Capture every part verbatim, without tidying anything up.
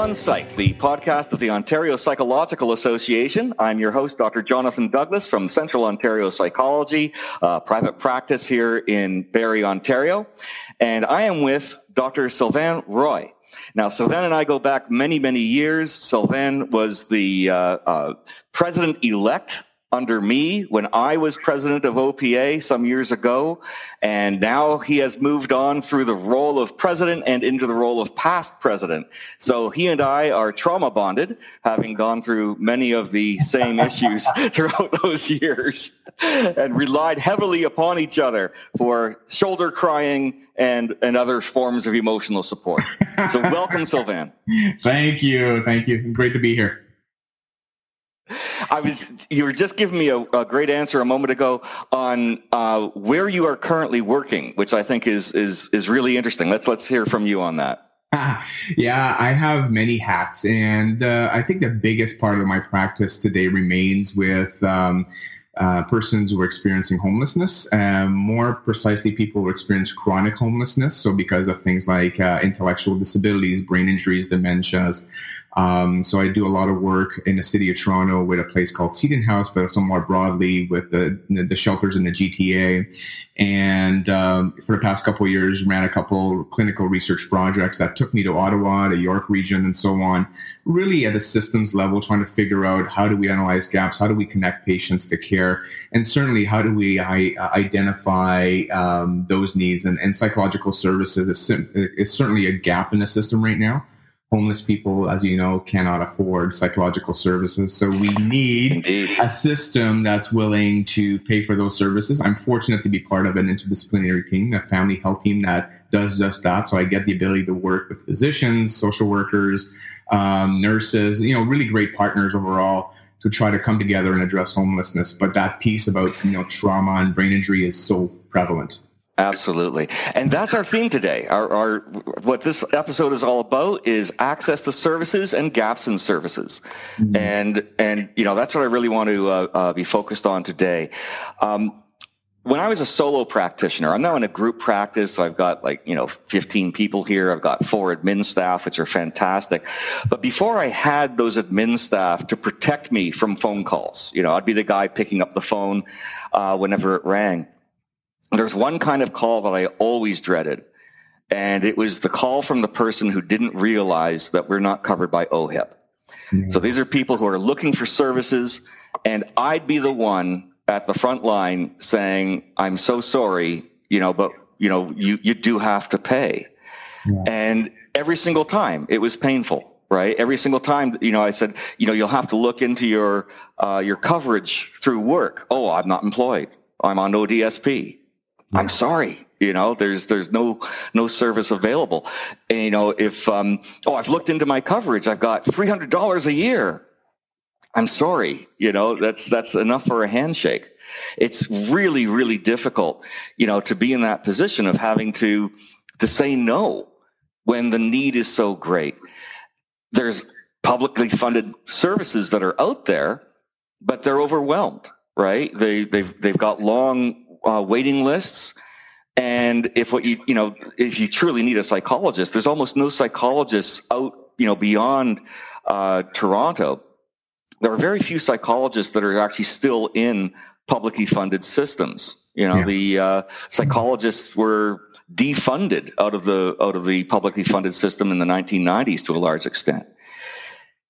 On Site, the podcast of the Ontario Psychological Association. I'm your host, Doctor Jonathan Douglas from Central Ontario Psychology, uh, private practice here in Barrie, Ontario. And I am with Doctor Sylvain Roy. Now, Sylvain and I go back many, many years. Sylvain was the uh, uh, president-elect under me when I was president of O P A some years ago, and now he has moved on through the role of president and into the role of past president. So he and I are trauma bonded, having gone through many of the same issues throughout those years and relied heavily upon each other for shoulder crying and, and other forms of emotional support. So welcome, Sylvain. Thank you. Thank you. Great to be here. I was. You were just giving me a, a great answer a moment ago on uh, where you are currently working, which I think is is is really interesting. Let's let's hear from you on that. Yeah, I have many hats, and uh, I think the biggest part of my practice today remains with um, uh, persons who are experiencing homelessness. Uh, more precisely, people who experience chronic homelessness. So, because of things like uh, intellectual disabilities, brain injuries, dementias. Um, so I do a lot of work in the city of Toronto with a place called Seaton House, but also more broadly with the the shelters in the G T A. And um, for the past couple of years, ran a couple clinical research projects that took me to Ottawa, the York region, and so on, really at a systems level, trying to figure out how do we analyze gaps, how do we connect patients to care, and certainly how do we I, identify um, those needs. And, and psychological services is, is certainly a gap in the system right now. Homeless people, as you know, cannot afford psychological services. So we need Indeed. a system that's willing to pay for those services. I'm fortunate to be part of an interdisciplinary team, a family health team that does just that. So I get the ability to work with physicians, social workers, um, nurses, you know, really great partners overall to try to come together and address homelessness. But that piece about, you know, trauma and brain injury is so prevalent. Absolutely. And that's our theme today. Our, our what this episode is all about is access to services and gaps in services. Mm-hmm. And, and you know, that's what I really want to uh, uh, be focused on today. Um, when I was a solo practitioner, I'm now in a group practice. So I've got like, you know, fifteen people here. I've got four admin staff, which are fantastic. But before I had those admin staff to protect me from phone calls, you know, I'd be the guy picking up the phone uh, whenever it rang. There's one kind of call that I always dreaded, and it was the call from the person who didn't realize that we're not covered by O H I P. Mm-hmm. So these are people who are looking for services, and I'd be the one at the front line saying, I'm so sorry, you know, but, you know, you, you do have to pay. Yeah. And every single time it was painful. Right. Every single time, you know, I said, you know, you'll have to look into your uh, your coverage through work. Oh, I'm not employed. I'm on O D S P. I'm sorry, you know, there's there's no no service available. And, you know, if, um, oh, I've looked into my coverage, I've got three hundred dollars a year. I'm sorry, you know, that's that's enough for a handshake. It's really, really difficult, you know, to be in that position of having to to say no when the need is so great. There's publicly funded services that are out there, but they're overwhelmed, right? They, they've, they've got long Uh, waiting lists, and if what you you know if you truly need a psychologist, there's almost no psychologists out you know beyond uh, Toronto. There are very few psychologists that are actually still in publicly funded systems. You know, yeah. the uh, psychologists were defunded out of the out of the publicly funded system in the nineteen nineties to a large extent.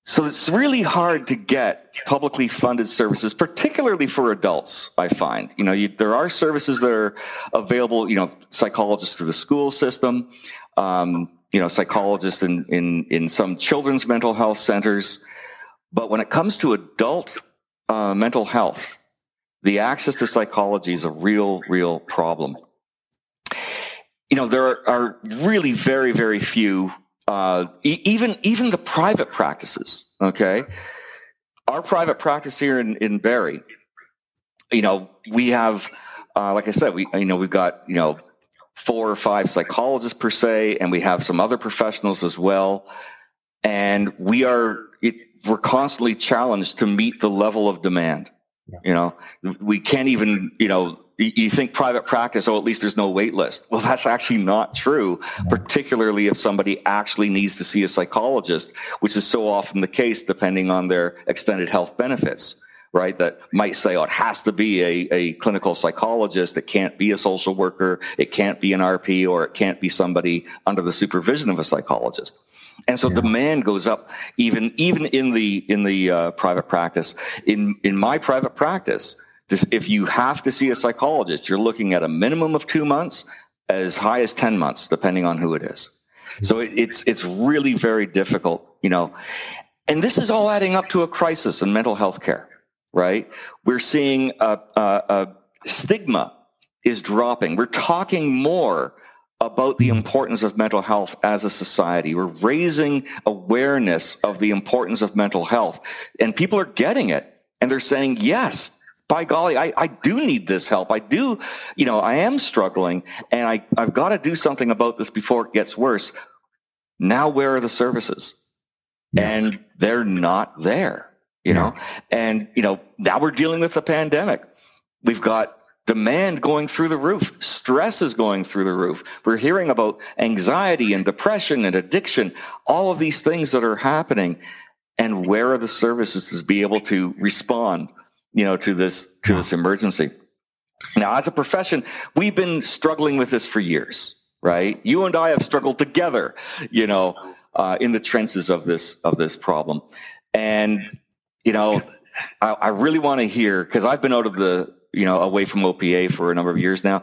So it's really hard to get publicly funded services, particularly for adults, I find. You know, you, there are services that are available, you know, psychologists through the school system, um, you know, psychologists in, in, in some children's mental health centers. But when it comes to adult uh, mental health, the access to psychology is a real, real problem. You know, there are really very, very few Uh, even even the private practices, okay? Our private practice here in, in Barrie, you know, we have, uh, like I said, we you know we've got you know four or five psychologists per se, and we have some other professionals as well, and we are it, we're constantly challenged to meet the level of demand. Yeah. You know, we can't even you know You think private practice, oh, at least there's no wait list. Well, that's actually not true, particularly if somebody actually needs to see a psychologist, which is so often the case depending on their extended health benefits, right? That might say, oh, it has to be a, a clinical psychologist. It can't be a social worker. It can't be an R P, or it can't be somebody under the supervision of a psychologist. And so yeah. demand goes up even, even in the, in the uh, private practice. In, in my private practice, this, if you have to see a psychologist, you're looking at a minimum of two months, as high as ten months, depending on who it is. So it, it's it's really very difficult, you know. And this is all adding up to a crisis in mental health care, right? We're seeing a, a, a stigma is dropping. We're talking more about the importance of mental health as a society. We're raising awareness of the importance of mental health, and people are getting it, and they're saying, yes, by golly, I, I do need this help. I do, you know, I am struggling, and I, I've got to do something about this before it gets worse. Now, where are the services? Yeah. And they're not there, you yeah. know. And, you know, now we're dealing with the pandemic. We've got demand going through the roof. Stress is going through the roof. We're hearing about anxiety and depression and addiction, all of these things that are happening. And where are the services to be able to respond, you know, to this, to this emergency? Now, as a profession, we've been struggling with this for years, right? You and I have struggled together, you know, uh, in the trenches of this, of this problem. And, you know, I, I really want to hear, because I've been out of the, you know, away from O P A for a number of years now.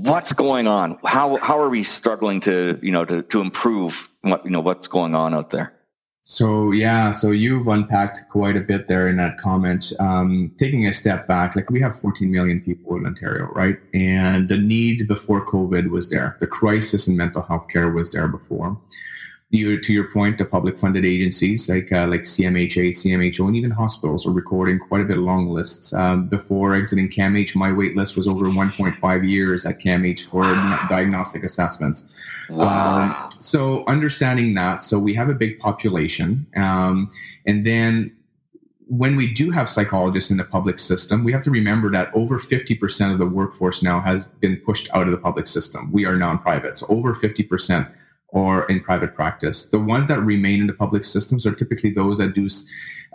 What's going on? How, how are we struggling to, you know, to, to improve what, you know, what's going on out there? So, yeah, so you've unpacked quite a bit there in that comment. Um, taking a step back, like we have fourteen million people in Ontario, right? And the need before COVID was there. The crisis in mental health care was there before. You, to your point, the public funded agencies like uh, like C M H A, C M H O, and even hospitals are recording quite a bit of long lists. Um, before exiting C A M H, my wait list was over one point five years at C A M H for diagnostic assessments. Wow. Um, so understanding that, so we have a big population, um, and then when we do have psychologists in the public system, we have to remember that over fifty percent of the workforce now has been pushed out of the public system. We are non-private, so over fifty percent. Or in private practice. The ones that remain in the public systems are typically those that do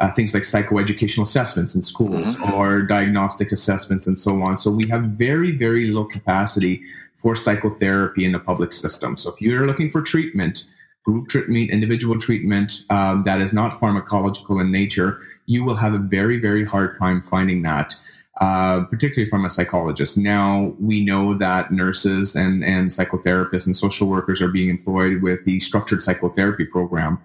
uh, things like psychoeducational assessments in schools mm-hmm. or diagnostic assessments and so on. So we have very, very low capacity for psychotherapy in the public system. So if you're looking for treatment, group treatment, individual treatment um, that is not pharmacological in nature, you will have a very, very hard time finding that. Uh, particularly from a psychologist. Now, we know that nurses and, and psychotherapists and social workers are being employed with the structured psychotherapy program.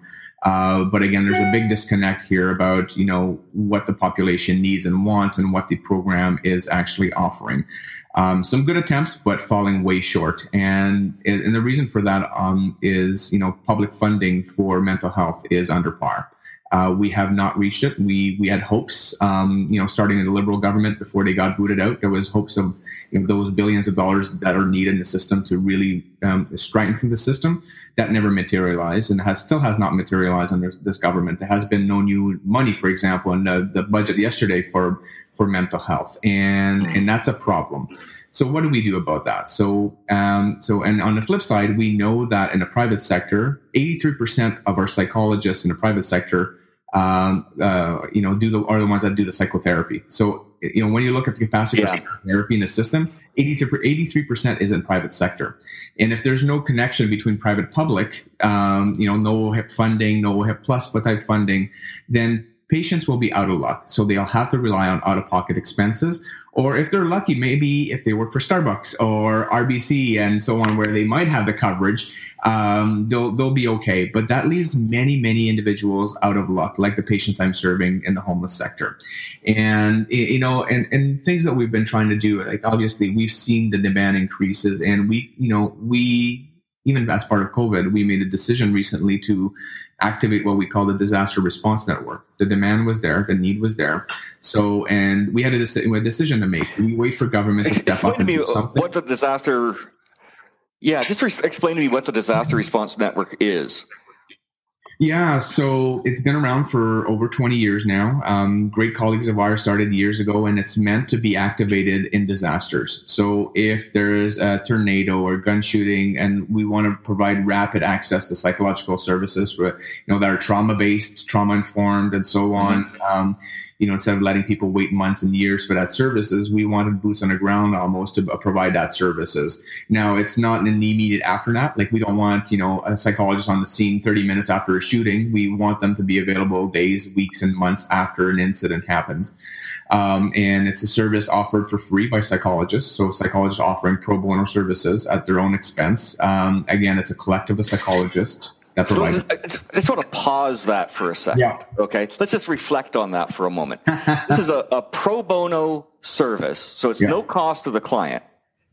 Uh, but again, there's a big disconnect here about, you know, what the population needs and wants and what the program is actually offering. Um, some good attempts, but falling way short. And, and the reason for that um, is, you know, public funding for mental health is under par. Uh, we have not reached it. We we had hopes, um, you know, starting in the Liberal government before they got booted out. There was hopes of, you know, those billions of dollars that are needed in the system to really um, strengthen the system. That never materialized and has still has not materialized under this government. There has been no new money, for example, in the, the budget yesterday for for mental health, and and that's a problem. So what do we do about that? So, um, so, and on the flip side, we know that in the private sector, eighty-three percent of our psychologists in the private sector, um, uh, you know, do the are the ones that do the psychotherapy. So, you know, when you look at the capacity yeah. for therapy in the system, eighty-three percent is in private sector. And if there's no connection between private public, um, you know, no O H I P funding, no O H I P plus type funding, then patients will be out of luck. So they'll have to rely on out-of-pocket expenses. Or if they're lucky, maybe if they work for Starbucks or R B C and so on, where they might have the coverage, um, they'll they'll be okay. But that leaves many, many individuals out of luck, like the patients I'm serving in the homeless sector. And, you know, and, and things that we've been trying to do, like obviously we've seen the demand increases, and we, you know, we... even as part of COVID, we made a decision recently to activate what we call the disaster response network. The demand was there, the need was there. So, and we had a, dec- we had a decision to make. We wait for government to step explain up and to me do something. What the disaster? Yeah, just re- explain to me what the disaster response network is. Yeah, so it's been around for over twenty years now. Um, great colleagues of ours started years ago, and it's meant to be activated in disasters. So if there is a tornado or gun shooting, and we want to provide rapid access to psychological services for, you know, that are trauma-based, trauma-informed, and so on. Mm-hmm. Um, you know, instead of letting people wait months and years for that services, we wanted boots on the ground almost to provide that services. Now, it's not an immediate aftermath. Like, we don't want, you know, a psychologist on the scene thirty minutes after a shooting. We want them to be available days, weeks, and months after an incident happens. Um, and it's a service offered for free by psychologists. So psychologists offering pro bono services at their own expense. Um, again, it's a collective of psychologists. So I just sort of pause that for a second. Yeah. Okay. Let's just reflect on that for a moment. This is a, a pro bono service. So it's yeah. no cost to the client.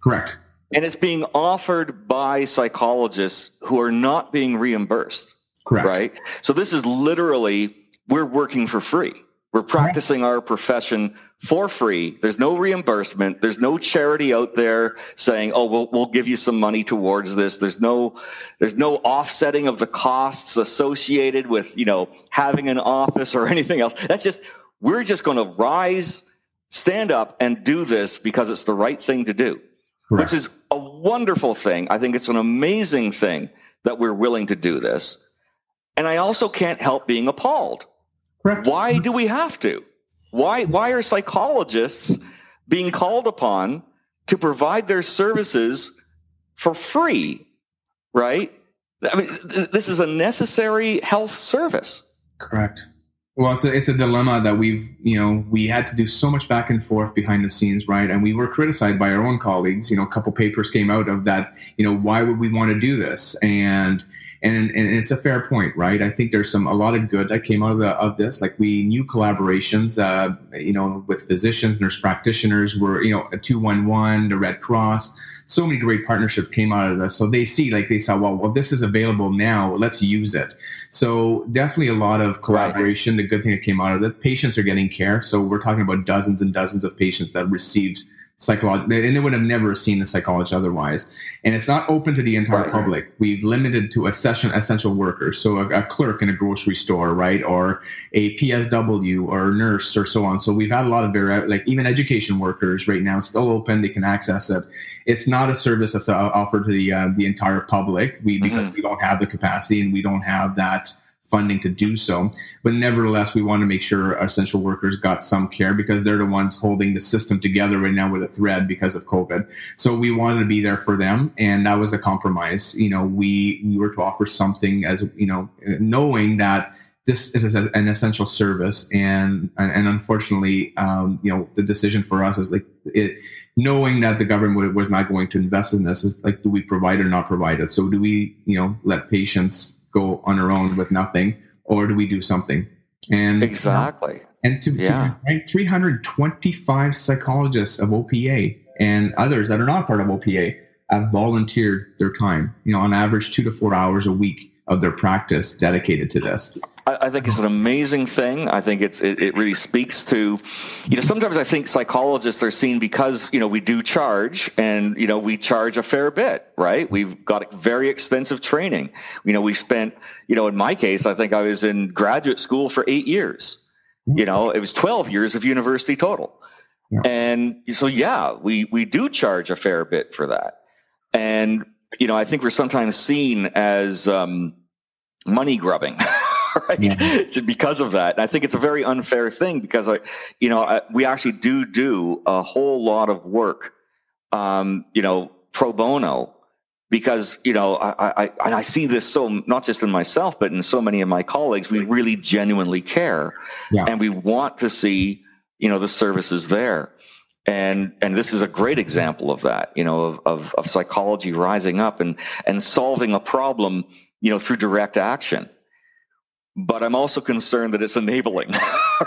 Correct. And it's being offered by psychologists who are not being reimbursed. Correct. Right. So this is literally, we're working for free. We're practicing our profession for free. There's no reimbursement. There's no charity out there saying, "Oh, we'll we'll give you some money towards this." There's no there's no offsetting of the costs associated with, you know, having an office or anything else. That's just, we're just going to rise, stand up, and do this because it's the right thing to do. Correct. Which is a wonderful thing. I think it's an amazing thing that we're willing to do this. And I also can't help being appalled. Why do we have to? Why why are psychologists being called upon to provide their services for free, right? I mean, th- this is a necessary health service. Correct. Well, it's a, it's a dilemma that we've, you know, we had to do so much back and forth behind the scenes, right? And we were criticized by our own colleagues. You know, a couple papers came out of that, you know, why would we want to do this? And And, and it's a fair point, right? I think there's some a lot of good that came out of the, of this. Like, we knew collaborations, uh, you know, with physicians, nurse practitioners, were, you know, two one one, the Red Cross. So many great partnerships came out of this. So they see, like they saw, well, well, this is available now. Let's use it. So definitely a lot of collaboration. The good thing that came out of it, patients are getting care. So we're talking about dozens and dozens of patients that received psychological, and they would have never seen a psychologist otherwise. And it's not open to the entire right. public. We've limited to a session essential workers, so a, a clerk in a grocery store, right, or a P S W or a nurse or so on. So we've had a lot of very, like, even education workers right now, it's still open. They can access it. It's not a service that's offered to the uh, the entire public. We because mm-hmm. we don't have the capacity and we don't have that funding to do so. But nevertheless, we want to make sure our essential workers got some care because they're the ones holding the system together right now with a thread because of COVID. So we wanted to be there for them. And that was the compromise. You know, we, we were to offer something as, you know, knowing that this is an essential service. And, and unfortunately, um, you know, the decision for us is like it, knowing that the government was not going to invest in this is like, do we provide or not provide it? So do we, you know, let patients go on our own with nothing, or do we do something? And exactly. And to, yeah. to rank three hundred twenty-five psychologists of O P A and others that are not part of O P A have volunteered their time, you know, on average two to four hours a week of their practice dedicated to this. I, I think it's an amazing thing. I think it's it, it really speaks to, you know, sometimes I think psychologists are seen because, you know, we do charge and, you know, we charge a fair bit, right? We've got very extensive training. You know, we spent, you know, in my case, I think I was in graduate school for eight years. You know, it was twelve years of university total. Yeah. And so, yeah, we, we do charge a fair bit for that. And you know, I think we're sometimes seen as um, money grubbing, right? Yeah. Because of that. And I think it's a very unfair thing because, I, you know, I, we actually do do a whole lot of work, um, you know, pro bono because, you know, I, I, and I see this so not just in myself, but in so many of my colleagues, we really genuinely care yeah. and we want to see, you know, the services there. And and this is a great example of that, you know, of, of, of psychology rising up and, and solving a problem, you know, through direct action. But I'm also concerned that it's enabling,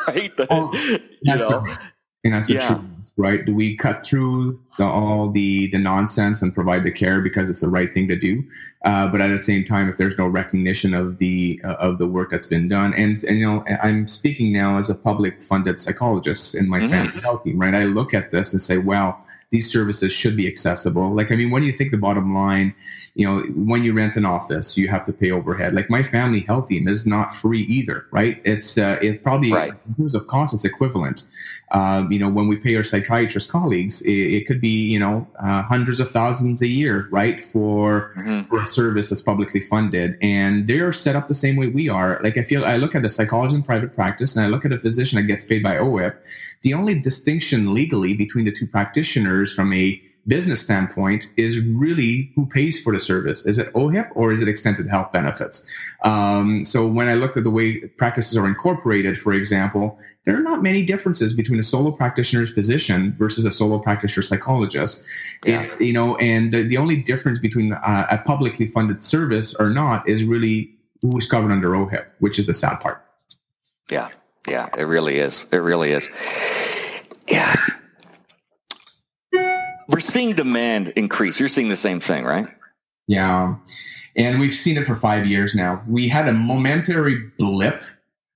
right? That, oh, that's you know, the, and that's the yeah. truth, right? Do we cut through the, all the, the nonsense and provide the care because it's the right thing to do? Uh, but at the same time, if there's no recognition of the uh, of the work that's been done, and, and you know, I'm speaking now as a public funded psychologist in my mm. family health team, right? I look at this and say, wow, these services should be accessible. Like, I mean, what do you think the bottom line, you know, when you rent an office, you have to pay overhead. Like, my family health team is not free either, right? It's uh, it probably, right. in terms of cost, it's equivalent. Um, you know, when we pay our psychiatrist colleagues, it, it could be, you know, uh, hundreds of thousands a year, right, for, mm-hmm. for a service that's publicly funded. And they're set up the same way we are. Like, I feel, I look at a psychologist in private practice and I look at a physician that gets paid by O H I P. The only distinction legally between the two practitioners from a business standpoint is really who pays for the service. Is it O H I P or is it extended health benefits? Um, so when I looked at the way practices are incorporated, for example, there are not many differences between a solo practitioner's physician versus a solo practitioner psychologist. Yeah. It's, you know, and the, the only difference between uh, a publicly funded service or not is really who is covered under O H I P, which is the sad part. Yeah. Yeah, it really is. It really is. Yeah. We're seeing demand increase. You're seeing the same thing, right? Yeah. And we've seen it for five years now. We had a momentary blip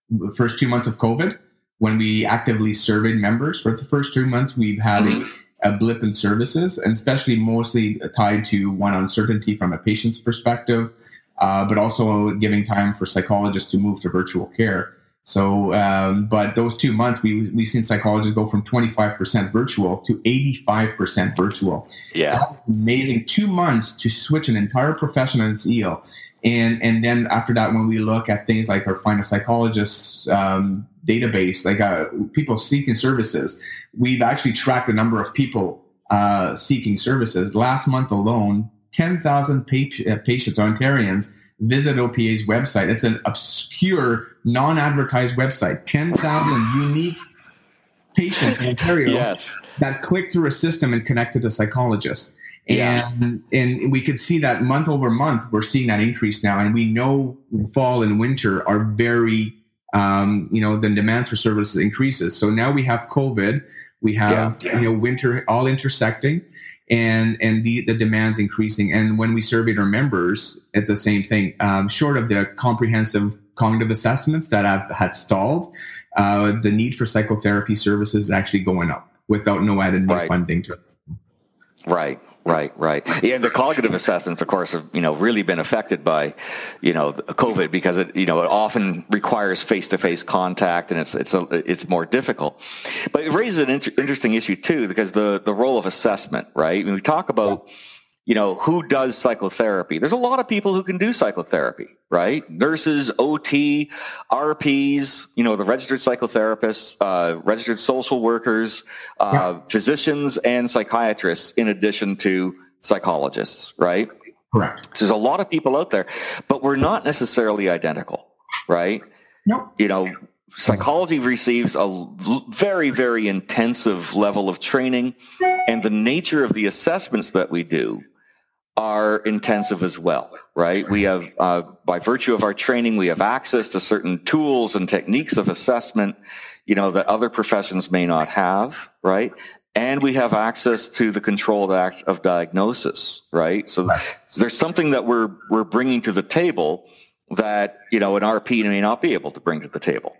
the first two months of COVID when we actively surveyed members. For the first two months, we've had mm-hmm. a, a blip in services, and especially mostly tied to, one, uncertainty from a patient's perspective, uh, but also giving time for psychologists to move to virtual care. So, um, but those two months, we, we've seen psychologists go from twenty-five percent virtual to eighty-five percent virtual. Yeah. That was amazing. Two months to switch an entire profession on its heel. And, and then after that, when we look at things like our find a psychologist, um, database, like, uh, people seeking services, we've actually tracked the number of people, uh, seeking services. Last month alone, ten thousand pa- patients, Ontarians, visit O P A's website. It's an obscure, non-advertised website. ten thousand unique patients in Ontario yes. that clicked through a system and connected to psychologists. And yeah. and we could see that month over month, we're seeing that increase now. And we know fall and winter are very, um, you know, the demands for services increases. So now we have COVID, we have yeah, yeah. you know, winter all intersecting. And and the, the demand's increasing. And when we surveyed our members, it's the same thing. Um, short of the comprehensive cognitive assessments that have had stalled, uh, the need for psychotherapy services is actually going up without no added right. funding to it. Right, right, right. Yeah, and the cognitive assessments, of course, have, you know, really been affected by, you know, COVID, because it, you know, it often requires face-to-face contact, and it's it's a, it's more difficult. But it raises an inter- interesting issue too, because the the role of assessment, right? When we talk about, you know, who does psychotherapy, there's a lot of people who can do psychotherapy, right? Nurses, O T, R Ps, you know, the registered psychotherapists, uh, registered social workers, uh, yeah. physicians and psychiatrists, in addition to psychologists, right? Correct. So there's a lot of people out there, but we're not necessarily identical, right? No. You know, psychology receives a very, very intensive level of training, and the nature of the assessments that we do are intensive as well, right? We have, uh, by virtue of our training, we have access to certain tools and techniques of assessment, you know, that other professions may not have, right? And we have access to the controlled act of diagnosis, right? So there's something that we're, we're bringing to the table that, you know, an R P may not be able to bring to the table.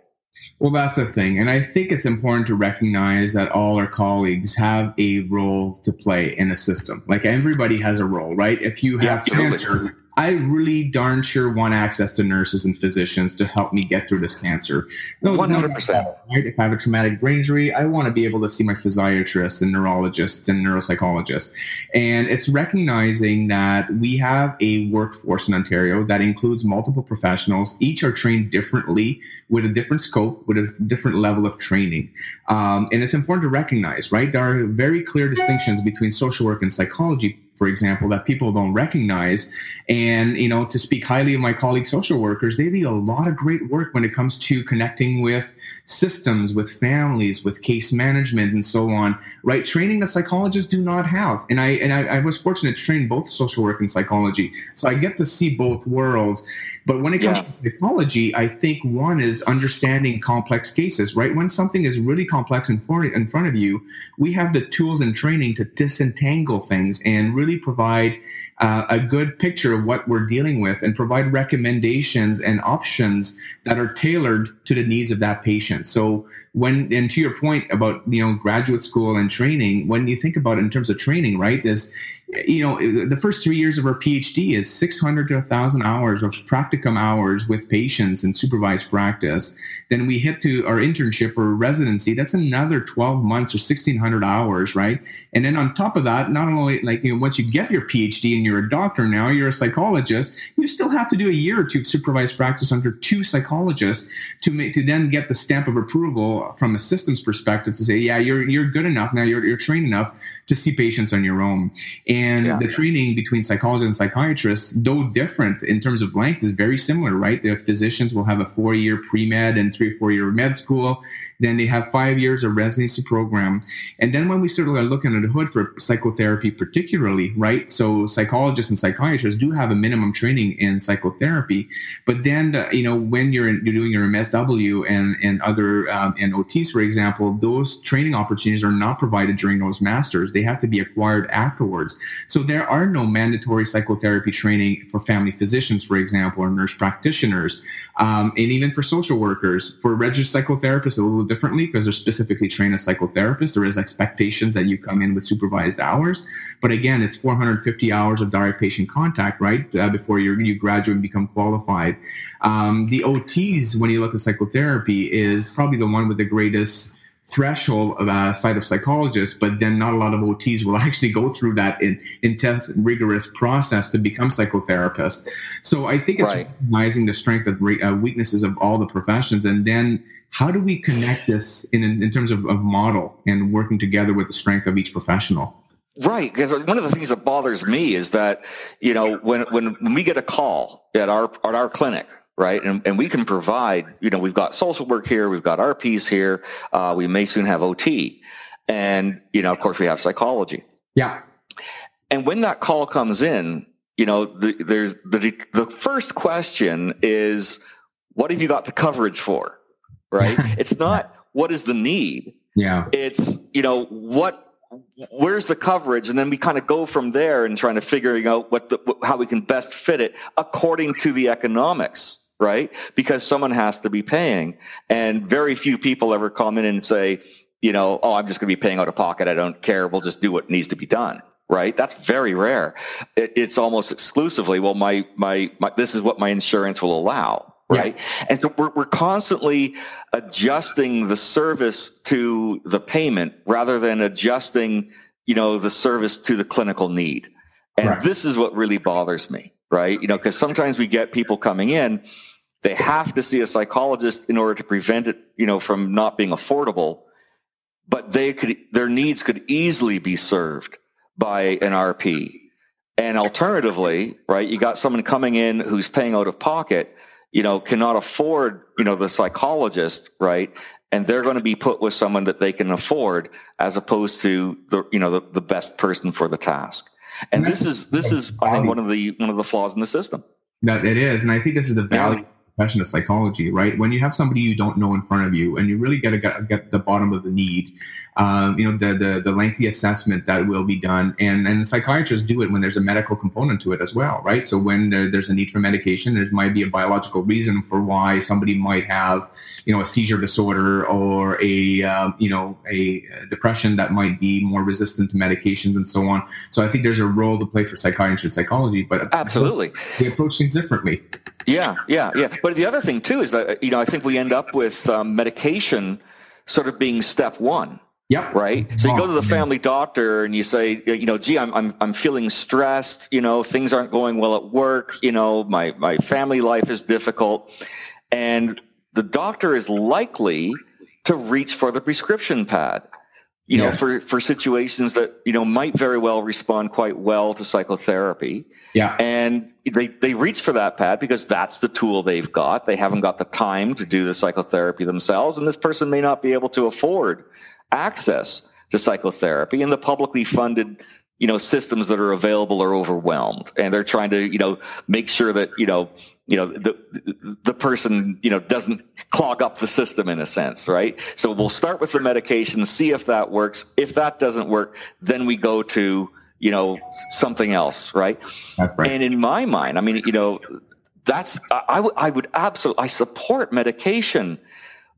Well, that's the thing. And I think it's important to recognize that all our colleagues have a role to play in a system. Like, everybody has a role, right? If you have yeah, cancer, I really darn sure want access to nurses and physicians to help me get through this cancer. No, one hundred percent. No, right? If I have a traumatic brain injury, I want to be able to see my physiatrists and neurologists and neuropsychologists. And it's recognizing that we have a workforce in Ontario that includes multiple professionals. Each are trained differently, with a different scope, with a different level of training. Um, and it's important to recognize, right? There are very clear distinctions between social work and psychology, for example, that people don't recognize. And, you know, to speak highly of my colleague social workers, they do a lot of great work when it comes to connecting with systems, with families, with case management, and so on, right? Training that psychologists do not have. And I and I, I was fortunate to train both social work and psychology, so I get to see both worlds. But when it comes yeah. to psychology, I think one is understanding complex cases, right? When something is really complex in front in front of you, we have the tools and training to disentangle things and really really provide uh, a good picture of what we're dealing with and provide recommendations and options that are tailored to the needs of that patient. So when, and to your point about, you know, graduate school and training, when you think about it in terms of training, right, this, you know, the first three years of our PhD is six hundred to one thousand hours of practicum hours with patients in supervised practice. Then we hit to our internship or residency. That's another twelve months or sixteen hundred hours, right? And then on top of that, not only like, you know, once you get your PhD and you're a doctor now, you're a psychologist, you still have to do a year or two of supervised practice under two psychologists to make, to then get the stamp of approval from a systems perspective to say, yeah, you're you're good enough now, you're you're trained enough to see patients on your own. And And yeah, the training between psychologists and psychiatrists, though different in terms of length, is very similar, right? The physicians will have a four-year pre-med and three or four-year med school. Then they have five years of residency program. And then when we sort of are looking at the hood for psychotherapy particularly, right? So psychologists and psychiatrists do have a minimum training in psychotherapy. But then, the, you know, when you're, in, you're doing your M S W and, and other, um, and O Ts, for example, those training opportunities are not provided during those masters. They have to be acquired afterwards. So there are no mandatory psychotherapy training for family physicians, for example, or nurse practitioners, um, and even for social workers. For registered psychotherapists, a little differently because they're specifically trained as psychotherapists. There is expectations that you come in with supervised hours. But again, it's four hundred fifty hours of direct patient contact, right, uh, before you're, you graduate and become qualified. Um, the O Ts, when you look at psychotherapy, is probably the one with the greatest threshold of a side of psychologists, but then not a lot of O Ts will actually go through that in, intense, rigorous process to become psychotherapists. So I think it's right, recognizing the strength of re- uh, weaknesses of all the professions. And then how do we connect this in, in, in terms of, of model and working together with the strength of each professional? Right, because one of the things that bothers me is that, you know, when when, when we get a call at our at our clinic, right, and and we can provide, you know, we've got social work here, we've got R Ps here, uh, we may soon have O T, and, you know, of course we have psychology. Yeah. And when that call comes in, you know, the, there's the the first question is, what have you got the coverage for, right? It's not what is the need. Yeah. It's, you know, what, where's the coverage, and then we kind of go from there and trying to figuring out what the, how we can best fit it according to the economics, right? Because someone has to be paying, and very few people ever come in and say, you know, oh, I'm just going to be paying out of pocket. I don't care. We'll just do what needs to be done, right? That's very rare. It, it's almost exclusively, well, my, my my this is what my insurance will allow. Right. Yeah. And so we're we're constantly adjusting the service to the payment rather than adjusting, you know, the service to the clinical need. And right, this is what really bothers me. Right. You know, because sometimes we get people coming in, they have to see a psychologist in order to prevent it, you know, from not being affordable. But they could, their needs could easily be served by an R P. And alternatively, right, you got someone coming in who's paying out of pocket, you know, cannot afford, you know, the psychologist, right? And they're going to be put with someone that they can afford as opposed to the, you know, the, the best person for the task. And, and this is, this is, value. I think, one of the, one of the flaws in the system. That it is. And I think this is the value yeah. of the profession of psychology, right? When you have somebody you don't know in front of you and you really got to get, get the bottom of the need, um, you know, the, the, the lengthy assessment that will be done. And, and psychiatrists do it when there's a medical component to it as well, right? So when there, there's a need for medication, there might be a biological reason for why somebody might have, you know, a seizure disorder or a, um, you know, a depression that might be more resistant to medications and so on. So I think there's a role to play for psychiatry and psychology, but absolutely, they approach things differently. Yeah, yeah, yeah. But the other thing too is that, you know, I think we end up with um, medication sort of being step one. Yep. Right. So you go to the family doctor and you say, you know, gee, I'm I'm I'm feeling stressed. You know, things aren't going well at work. You know, my my family life is difficult, and the doctor is likely to reach for the prescription pad. You know, yeah. for, for situations that, you know, might very well respond quite well to psychotherapy. Yeah. And they, they reach for that pad because that's the tool they've got. They haven't got the time to do the psychotherapy themselves. And this person may not be able to afford access to psychotherapy, and the publicly funded, you know, systems that are available are overwhelmed, and they're trying to, you know, make sure that, you know, you know, the, the person, you know, doesn't clog up the system in a sense. Right. So we'll start with the medication, see if that works. If that doesn't work, then we go to, you know, something else, right? That's right. And in my mind, I mean, you know, that's, I, w- I would absolutely, I support medication,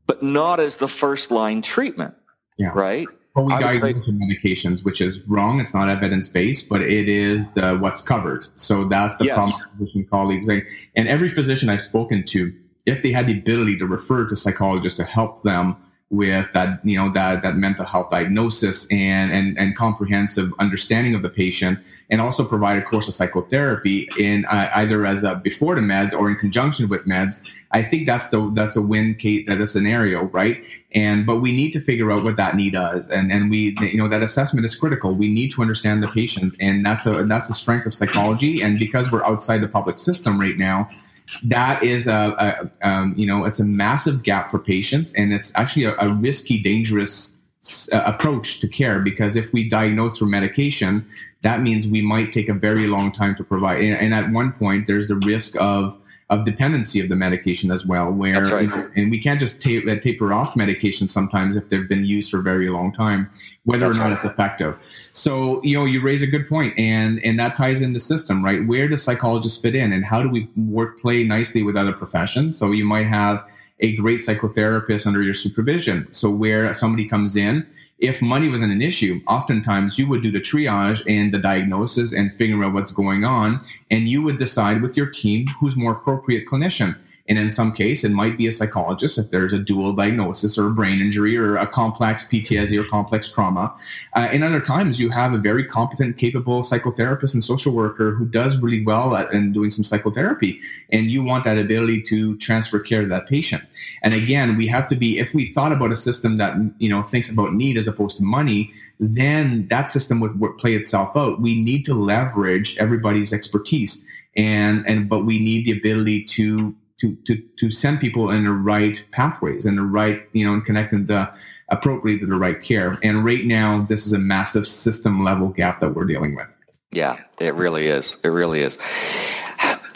but not as the first line treatment, yeah. right? Well, we diagnose with medications, which is wrong. It's not evidence-based, but it is the what's covered. So that's the yes. problem with physician colleagues. And every physician I've spoken to, if they had the ability to refer to psychologists to help them with that, you know, that, that mental health diagnosis and, and, and comprehensive understanding of the patient, and also provide a course of psychotherapy in uh, either as a before the meds or in conjunction with meds, I think that's the, that's a win case, that a scenario, right? And, but we need to figure out what that need is. And, and we, you know, that assessment is critical. We need to understand the patient, and that's a, that's the strength of psychology. And because we're outside the public system right now, that is a, a um, you know, it's a massive gap for patients, and it's actually a, a risky, dangerous uh, approach to care, because if we diagnose through medication, that means we might take a very long time to provide. And, and at one point, there's the risk of of dependency of the medication as well, where That's right. you know, and we can't just ta- taper off medications sometimes if they've been used for a very long time, whether That's or not right. it's effective. So, you know, you raise a good point, and, and that ties into system, right? Where does psychologists fit in, and how do we work, play nicely with other professions? So you might have a great psychotherapist under your supervision. So where somebody comes in, if money wasn't an issue, oftentimes you would do the triage and the diagnosis and figure out what's going on, and you would decide with your team who's more appropriate clinician. And in some case, it might be a psychologist if there's a dual diagnosis or a brain injury or a complex P T S D or complex trauma. Uh, and other times, you have a very competent, capable psychotherapist and social worker who does really well at and doing some psychotherapy, and you want that ability to transfer care to that patient. And again, we have to be, if we thought about a system that, you know, thinks about need as opposed to money, then that system would, would play itself out. We need to leverage everybody's expertise, and and but we need the ability to To, to, to send people in the right pathways and the right, you know, and connecting the appropriately to the right care. And right now, this is a massive system level gap that we're dealing with. Yeah, it really is. It really is.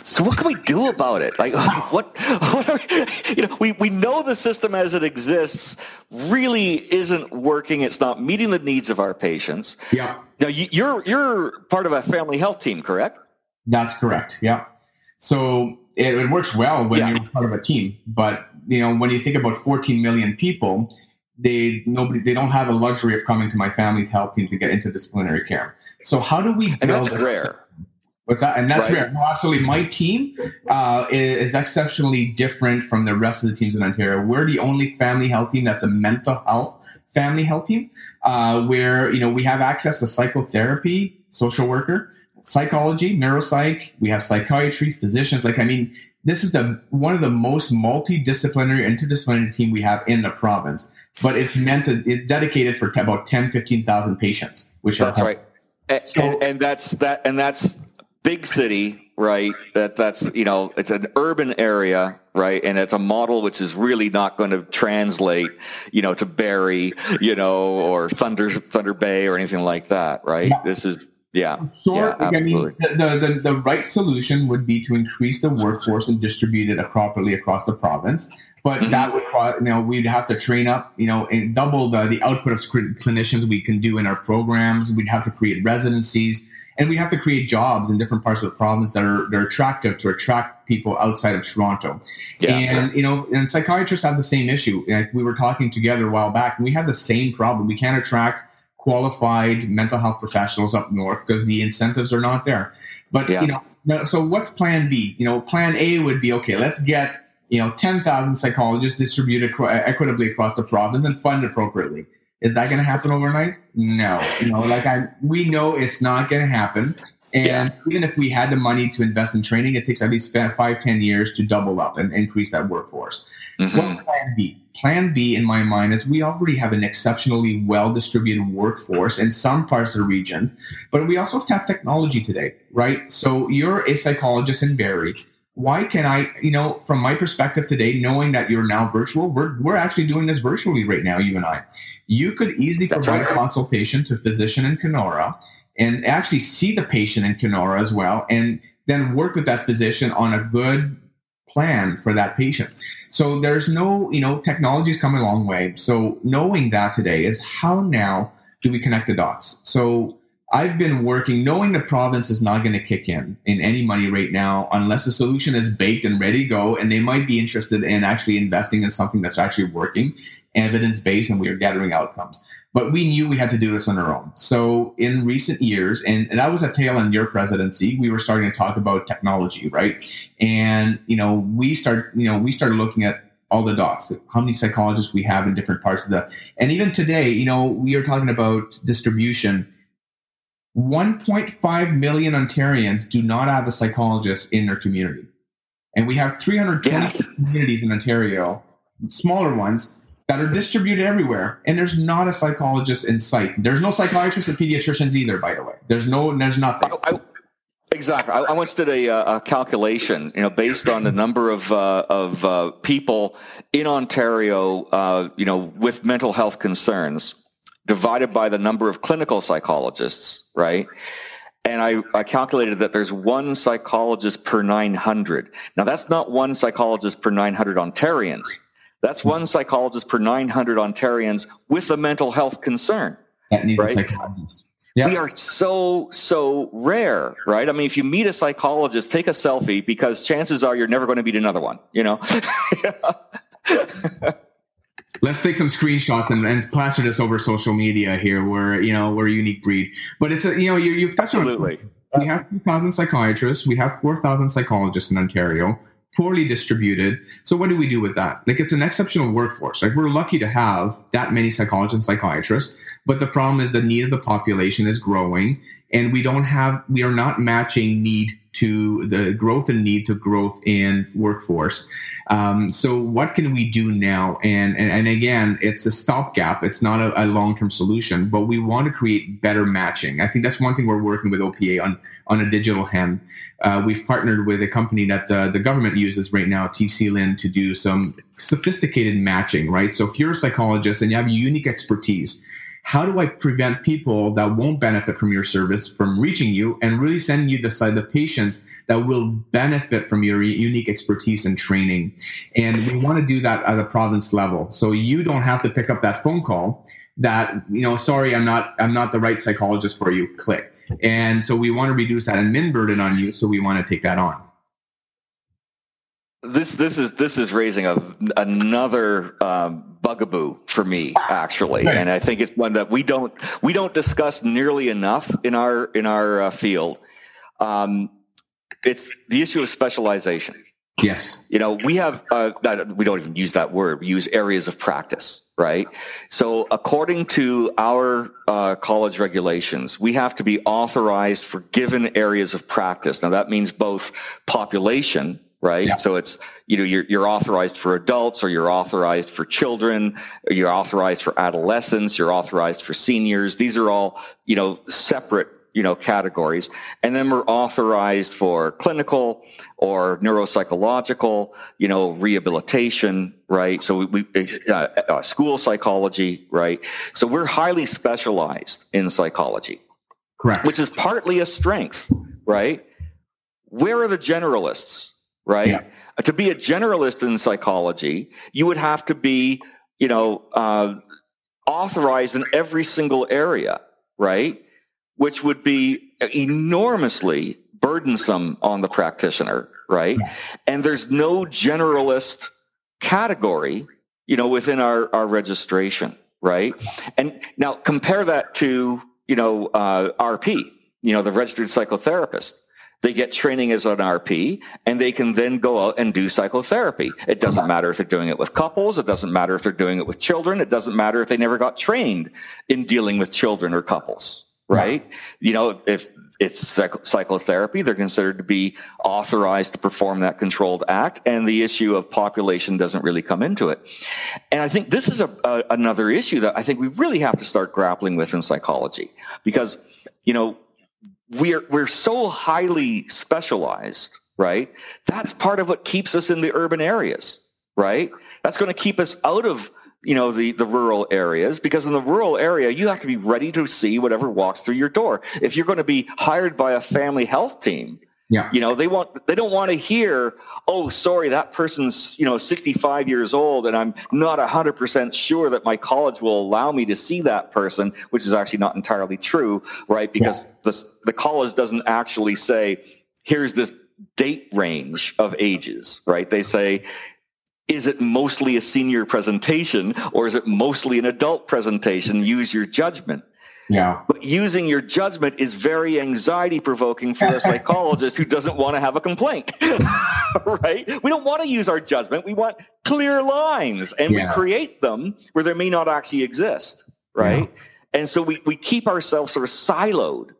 So what can we do about it? Like what, what are, you know, we, we know the system as it exists really isn't working. It's not meeting the needs of our patients. Yeah. Now you're, you're part of a family health team, correct? That's correct. Yeah. So, It, it works well when yeah. you're part of a team, but you know, when you think about fourteen million people, they nobody they don't have the luxury of coming to my family health team to get interdisciplinary care. So how do we build? And that's rare. System? What's that? And that's right. rare. No, absolutely. My team uh, is exceptionally different from the rest of the teams in Ontario. We're the only family health team that's a mental health family health team, uh, where you know we have access to psychotherapy, social worker, psychology, neuropsych, we have psychiatry, physicians. Like, I mean, this is the one of the most multidisciplinary, interdisciplinary team we have in the province. But it's meant to, it's dedicated for t- about ten, fifteen thousand patients, which that's are right. And, so, and, and that's that, and that's big city, right? That that's you know, it's an urban area, right? And it's a model which is really not going to translate, you know, to Barrie, you know, or Thunder Thunder Bay or anything like that, right? Yeah. This is. Yeah, sure. Yeah, like, I mean, the, the, the, the right solution would be to increase the workforce and distribute it properly across the province. But mm-hmm. that would, you know, we'd have to train up, you know, and double the, the output of clinicians we can do in our programs. We'd have to create residencies, and we'd have to create jobs in different parts of the province that are, that are attractive to attract people outside of Toronto. Yeah, and, yeah. you know, and psychiatrists have the same issue. Like we were talking together a while back, and we have the same problem. We can't attract qualified mental health professionals up north because the incentives are not there. But, yeah. you know, so what's plan B? You know, plan A would be, okay, let's get, you know, ten thousand psychologists distributed equitably across the province and funded appropriately. Is that going to happen overnight? No. You know, like I, we know it's not going to happen. And yeah. even if we had the money to invest in training, it takes at least five, ten years to double up and increase that workforce. Mm-hmm. What's plan B? Plan B, in my mind, is we already have an exceptionally well-distributed workforce in some parts of the region, but we also have technology today, right? So you're a psychologist in Barrie. Why can I, you know, from my perspective today, knowing that you're now virtual, we're we're actually doing this virtually right now, you and I. You could easily That's provide right. a consultation to a physician in Kenora, and actually see the patient in Kenora as well, and then work with that physician on a good plan for that patient. So there's no, you know, technology's come a long way. So knowing that today is how now do we connect the dots? So I've been working, knowing the province is not going to kick in in any money right now unless the solution is baked and ready to go, and they might be interested in actually investing in something that's actually working, evidence-based, and we are gathering outcomes. But we knew we had to do this on our own. So in recent years, and, and that was a tail end your presidency, we were starting to talk about technology, right? And, you know, we start, you know, we started looking at all the dots, how many psychologists we have in different parts of the, and even today, you know, we are talking about distribution. one point five million Ontarians do not have a psychologist in their community. And we have three hundred twenty yes. communities in Ontario, smaller ones, that are distributed everywhere. And there's not a psychologist in sight. There's no psychiatrists or pediatricians either, by the way. There's no, there's nothing. I, I, exactly. I, I once did a, a calculation, you know, based on the number of, uh, of uh, people in Ontario, uh, you know, with mental health concerns, divided by the number of clinical psychologists, right? And I, I calculated that there's one psychologist per nine hundred. Now, that's not one psychologist per nine hundred Ontarians. That's one psychologist per nine hundred Ontarians with a mental health concern. That needs right? a psychologist. Yeah. We are so, so rare, right? I mean, if you meet a psychologist, take a selfie, because chances are you're never going to meet another one, you know? Let's take some screenshots and, and plaster this over social media here. We're, you know, we're a unique breed. But it's, a, you know, you, you've touched Absolutely. on it. We have two thousand psychiatrists. We have four thousand psychologists in Ontario, poorly distributed. So what do we do with that? Like, it's an exceptional workforce. Like, we're lucky to have that many psychologists and psychiatrists. But the problem is the need of the population is growing. And we don't have, we are not matching need to the growth and need to growth in workforce. Um, so what can we do now? And, and, and again, it's a stopgap. It's not a, a long-term solution, but we want to create better matching. I think that's one thing we're working with O P A on, on a digital hand. Uh, we've partnered with a company that the, the government uses right now, T C L I N, to do some sophisticated matching, right? So if you're a psychologist and you have unique expertise, how do I prevent people that won't benefit from your service from reaching you and really sending you the side of patients that will benefit from your unique expertise and training? And we want to do that at a province level. So you don't have to pick up that phone call that, you know, sorry, I'm not, I'm not the right psychologist for you, click. And so we want to reduce that admin burden on you. So we want to take that on. This this is this is raising a, another um, bugaboo for me, actually, and I think it's one that we don't we don't discuss nearly enough in our in our uh, field. Um, it's the issue of specialization. Yes, you know, we have uh, we don't even use that word. We use areas of practice, right? So according to our uh, college regulations, we have to be authorized for given areas of practice. Now that means both population. Right. Yeah. So it's, you know, you're, you're authorized for adults, or you're authorized for children, or you're authorized for adolescents, you're authorized for seniors. These are all, you know, separate, you know, categories. And then we're authorized for clinical or neuropsychological, you know, rehabilitation. Right. So we, we uh, uh, school psychology. Right. So we're highly specialized in psychology. Correct. Which is partly a strength. Right. Where are the generalists? Right. Yeah. To be a generalist in psychology, you would have to be, you know, uh, authorized in every single area. Right. Which would be enormously burdensome on the practitioner. Right. Yeah. And there's no generalist category, you know, within our, our registration. Right. And now compare that to, you know, uh, R P, you know, the registered psychotherapist. They get training as an R P, and they can then go out and do psychotherapy. It doesn't matter if they're doing it with couples. It doesn't matter if they're doing it with children. It doesn't matter if they never got trained in dealing with children or couples, right? Yeah. You know, if it's psych- psychotherapy, they're considered to be authorized to perform that controlled act, and the issue of population doesn't really come into it. And I think this is a, a, another issue that I think we really have to start grappling with in psychology, because, you know, We're we're so highly specialized, right? That's part of what keeps us in the urban areas, right? That's going to keep us out of, you know, the, the rural areas, because in the rural area, you have to be ready to see whatever walks through your door. If you're going to be hired by a family health team, Yeah. You know, they want, they don't want to hear, oh, sorry, that person's, you know, sixty-five years old and I'm not one hundred percent sure that my college will allow me to see that person, which is actually not entirely true, right? Because yeah. the, the college doesn't actually say, here's this date range of ages, right? They say, is it mostly a senior presentation or is it mostly an adult presentation? Use your judgment. Yeah. But using your judgment is very anxiety-provoking for a psychologist who doesn't want to have a complaint, right? We don't want to use our judgment. We want clear lines, and yes. we create them where they may not actually exist, right? Yeah. And so we, we keep ourselves sort of siloed,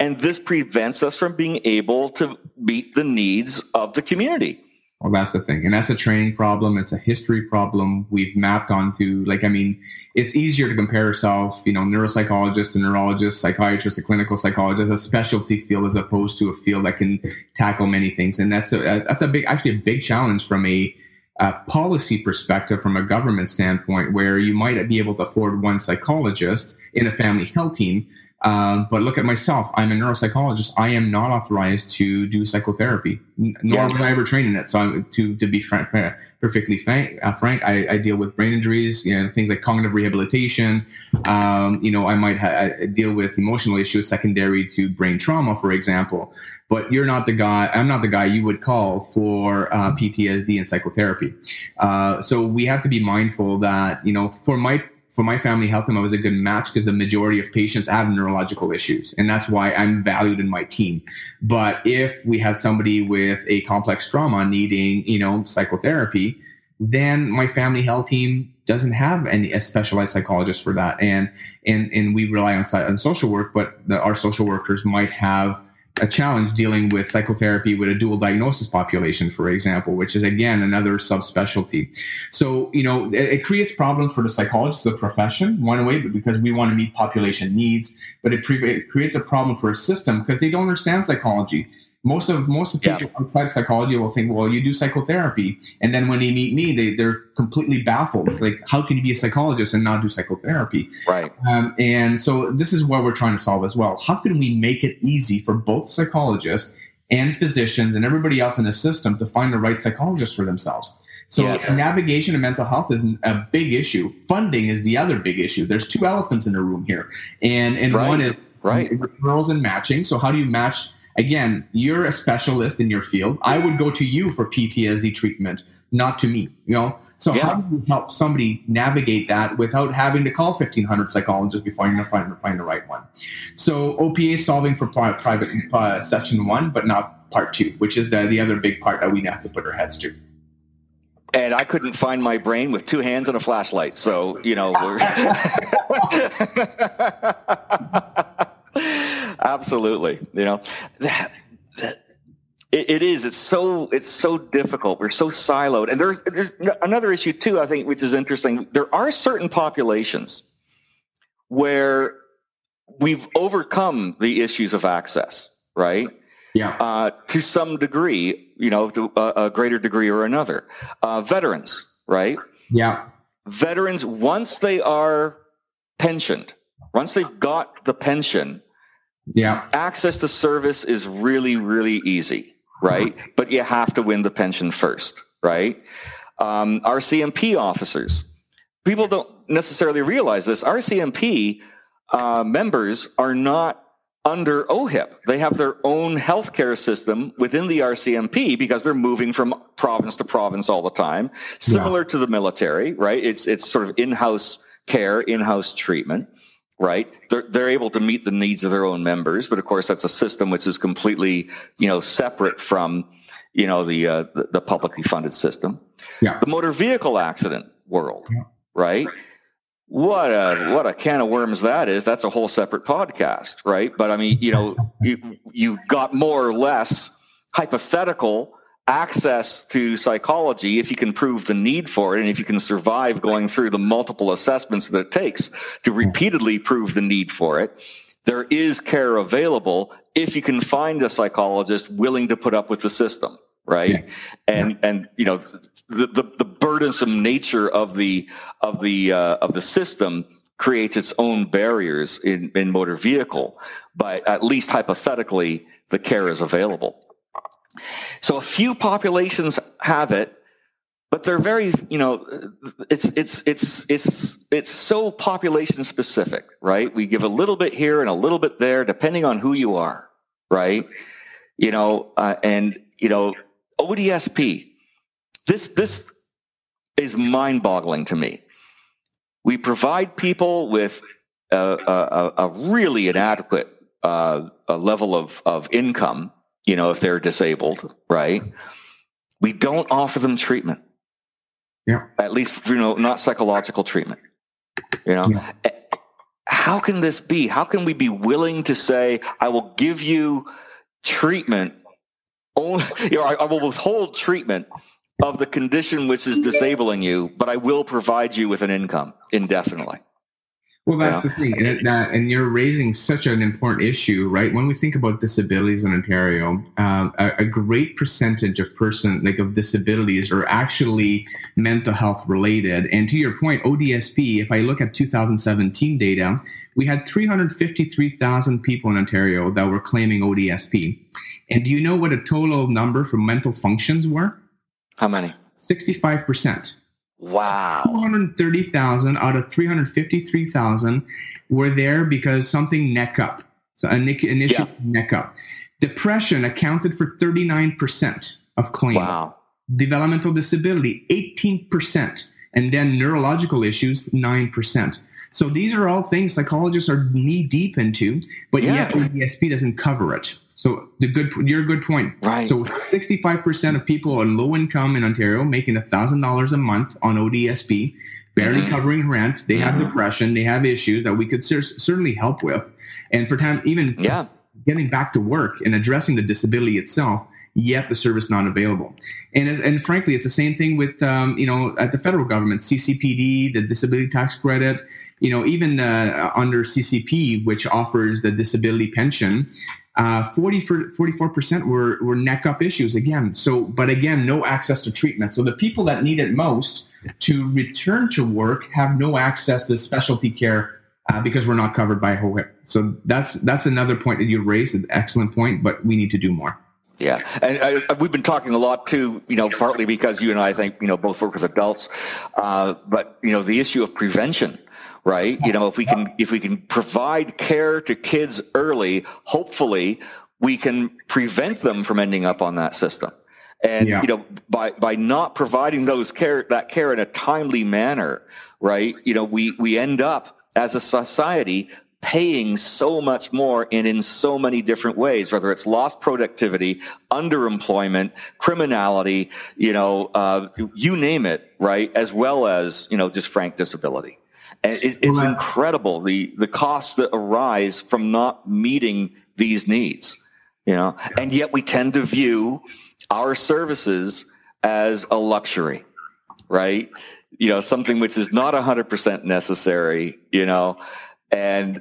and this prevents us from being able to meet the needs of the community. Well, that's the thing. And that's a training problem. It's a history problem we've mapped onto. Like, I mean, it's easier to compare yourself, you know, neuropsychologist to neurologist, psychiatrist to clinical psychologist, a specialty field as opposed to a field that can tackle many things. And that's a, that's a big, actually a big challenge from a, a policy perspective, from a government standpoint, where you might be able to afford one psychologist in a family health team. Um, but look at myself. I'm a neuropsychologist. I am not authorized to do psychotherapy, nor yeah. was I ever trained in it. So I, to to be frank, perfectly frank, uh, frank I, I deal with brain injuries, you know, things like cognitive rehabilitation. Um, you know, I might ha- deal with emotional issues secondary to brain trauma, for example. But you're not the guy. I'm not the guy you would call for uh, P T S D and psychotherapy. Uh, so we have to be mindful that, you know, for my For my family health team, I was a good match because the majority of patients have neurological issues, and that's why I'm valued in my team. But if we had somebody with a complex trauma needing, you know, psychotherapy, then my family health team doesn't have any a specialized psychologist for that, and and and we rely on on social work, but the, our social workers might have a challenge dealing with psychotherapy with a dual diagnosis population, for example, which is, again, another subspecialty. So, you know, it, it creates problems for the psychologists of the profession, one way, because we want to meet population needs, but it, pre- it creates a problem for a system because they don't understand psychology. Most of most of people yeah. outside psychology will think, well, you do psychotherapy. And then when they meet me, they, they're completely baffled. Like, how can you be a psychologist and not do psychotherapy? Right. Um, and so this is what we're trying to solve as well. How can we make it easy for both psychologists and physicians and everybody else in the system to find the right psychologist for themselves? So yes. navigation of mental health is a big issue. Funding is the other big issue. There's two elephants in the room here. And, and right. one is right. referrals and matching. So how do you match? Again, you're a specialist in your field. I would go to you for P T S D treatment, not to me, you know? So yeah. how do you help somebody navigate that without having to call fifteen hundred psychologists before you're going to find, find the right one? So O P A solving for pri- private uh, section one, but not part two, which is the, the other big part that we have to put our heads to. And I couldn't find my brain with two hands and a flashlight. So, you know, we're... Absolutely. You know, that, that, it, it is. It's so it's so difficult. We're so siloed. And there, there's another issue, too, I think, which is interesting. There are certain populations where we've overcome the issues of access. Right. Yeah. Uh, to some degree, you know, to a, a greater degree or another. Uh, veterans. Right. Yeah. Veterans, once they are pensioned, once they've got the pension. Yeah. Access to service is really, really easy, right? But you have to win the pension first, right? Um, R C M P officers. People don't necessarily realize this. R C M P uh, members are not under O H I P. They have their own healthcare system within the R C M P because they're moving from province to province all the time, similar yeah. to the military, right? It's it's sort of in-house care, in-house treatment. Right, they're they're able to meet the needs of their own members, but of course that's a system which is completely, you know, separate from, you know, the uh, the, the publicly funded system. Yeah. The motor vehicle accident world, yeah. right? What a what a can of worms that is. That's a whole separate podcast, right? But I mean, you know, you you've got more or less hypothetical access to psychology if you can prove the need for it and if you can survive going through the multiple assessments that it takes to repeatedly prove the need for it. There is care available if you can find a psychologist willing to put up with the system, right? Yeah. And yeah. and you know the, the the burdensome nature of the of the uh, of the system creates its own barriers in in motor vehicle, but at least hypothetically the care is available. So a few populations have it, but they're very, you know, it's it's it's it's it's so population specific, right? We give a little bit here and a little bit there, depending on who you are, right? You know, uh, and you know, O D S P. This this is mind-boggling to me. We provide people with a, a, a really inadequate uh, a level of of income. You know, if they're disabled, right? We don't offer them treatment. Yeah. At least, you know, not psychological treatment. You know, yeah. How can this be? How can we be willing to say, I will give you treatment, only, you know, I, I will withhold treatment of the condition which is disabling you, but I will provide you with an income indefinitely? Well, that's yeah. the thing, and, uh, and you're raising such an important issue, right? When we think about disabilities in Ontario, um, a, a great percentage of person like of disabilities are actually mental health related. And to your point, O D S P, if I look at two thousand seventeen data, we had three hundred fifty-three thousand people in Ontario that were claiming O D S P. And do you know what the total number for mental functions were? How many? sixty-five percent. Wow. two hundred thirty thousand out of three hundred fifty-three thousand were there because something neck up. So an, an issue yeah. neck up. Depression accounted for thirty-nine percent of claims. Wow. Developmental disability, eighteen percent. And then neurological issues, nine percent. So these are all things psychologists are knee deep into, but yeah. yet O D S P doesn't cover it. So the good, your good point. Right. So sixty-five percent of people on low income in Ontario making one thousand dollars a month on O D S P, barely mm-hmm. covering rent. They mm-hmm. have depression. They have issues that we could cer- certainly help with. And pretend, even yeah. getting back to work and addressing the disability itself, yet the service not available. And and frankly, it's the same thing with, um, you know, at the federal government, C C P D, the disability tax credit, you know, even uh, under C C P, which offers the disability pension, Uh, forty-four percent were, were neck up issues again. So, but again, no access to treatment. So the people that need it most to return to work have no access to specialty care uh, because we're not covered by O H I P. So that's that's another point that you raised, an excellent point, but we need to do more. Yeah, and I, we've been talking a lot too, you know, partly because you and I, I think, you know, both work with adults, uh, but, you know, the issue of prevention. Right. You know, if we can if we can provide care to kids early, hopefully we can prevent them from ending up on that system. And, yeah. you know, by by not providing those care that care in a timely manner. Right. You know, we we end up as a society paying so much more and in so many different ways, whether it's lost productivity, underemployment, criminality, you know, uh, you name it. Right. As well as, you know, just frank disability. It, it's well, incredible the, the costs that arise from not meeting these needs, you know, and yet we tend to view our services as a luxury, right? You know, something which is not one hundred percent necessary, you know, and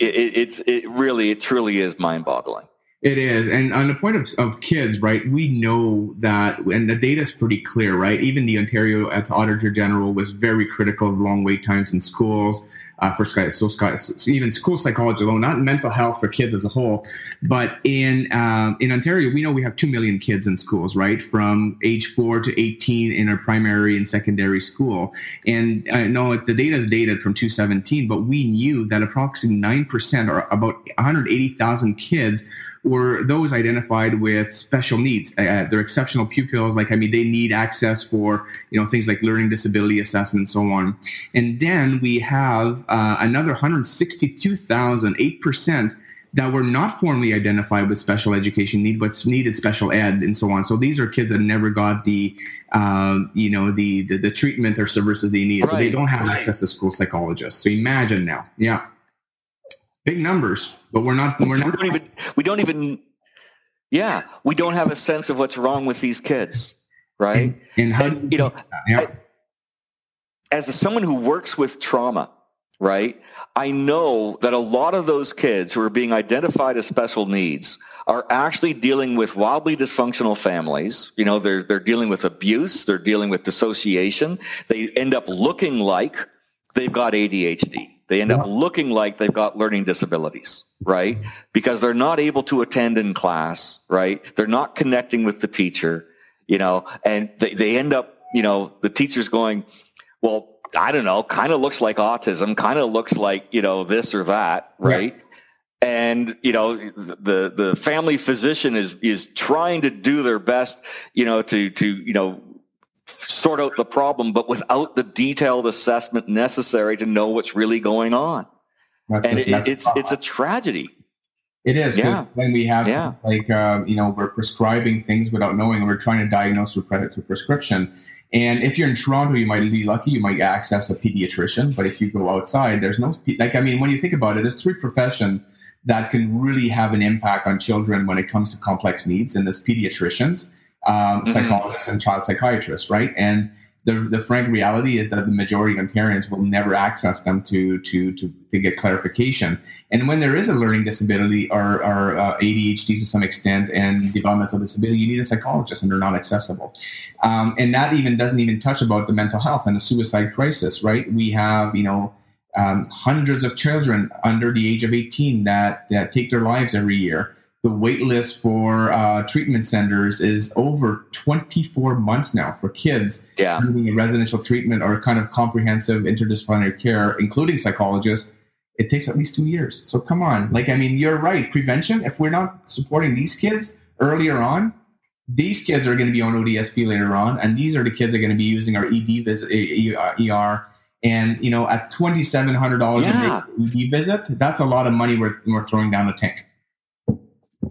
it, it, it's it really, it truly is mind-boggling. It is. And on the point of, of kids, right, we know that, and the data is pretty clear, right? Even the Ontario Auditor General was very critical of long wait times in schools, uh, for so, so even school psychology alone, not mental health for kids as a whole. But in uh, in Ontario, we know we have two million kids in schools, right, from age four to eighteen in our primary and secondary school. And I know the data is dated from two thousand seventeen, but we knew that approximately nine percent or about one hundred eighty thousand kids were those identified with special needs. Uh, they're exceptional pupils. Like, I mean, they need access for, you know, things like learning disability assessment, so on. And then we have uh, another one hundred sixty-two thousand, eight percent, that were not formally identified with special education need, but needed special ed and so on. So these are kids that never got the, um, you know, the, the, the treatment or services they need. Right. So they don't have right. access to school psychologists. So imagine now. Yeah. Big numbers, but we're not. We're not. We don't even. We don't even. Yeah, we don't have a sense of what's wrong with these kids, right? And, and, how and you know, yeah. I, as a, someone who works with trauma, right, I know that a lot of those kids who are being identified as special needs are actually dealing with wildly dysfunctional families. You know, they're they're dealing with abuse, they're dealing with dissociation. They end up looking like they've got A D H D. They end yeah. up looking like they've got learning disabilities, right? Because they're not able to attend in class, right? They're not connecting with the teacher, you know, and they, they end up, you know, the teacher's going, well, I don't know, kind of looks like autism, kind of looks like, you know, this or that, right? Yeah. And, you know, the, the family physician is, is trying to do their best, you know, to, to, you know, sort out the problem, but without the detailed assessment necessary to know what's really going on. That's and a, it, it's, it's a tragedy. It is. Yeah. When we have, yeah. to, like, uh, you know, we're prescribing things without knowing, we're trying to diagnose with predictive prescription. And if you're in Toronto, you might be lucky, you might access a pediatrician, but if you go outside, there's no, like, I mean, when you think about it, there's three professions that can really have an impact on children when it comes to complex needs, and there's pediatricians, um, mm-hmm. psychologists, and child psychiatrists, right? And the the frank reality is that the majority of Ontarians will never access them to to to, to get clarification. And when there is a learning disability or, or uh, A D H D to some extent and developmental disability, you need a psychologist, and they're not accessible. Um, and that even doesn't even touch about the mental health and the suicide crisis, right? We have, you know, Um, hundreds of children under the age of eighteen that, that take their lives every year. The wait list for uh, treatment centers is over twenty-four months now for kids yeah. needing a residential treatment or kind of comprehensive interdisciplinary care, including psychologists. It takes at least two years. So come on. Like, I mean, you're right. Prevention, if we're not supporting these kids earlier on, these kids are going to be on O D S P later on, and these are the kids that are going to be using our E D, visit, E R, and, you know, at twenty-seven hundred dollars yeah. a day visit, that's a lot of money we're, we're throwing down the tank.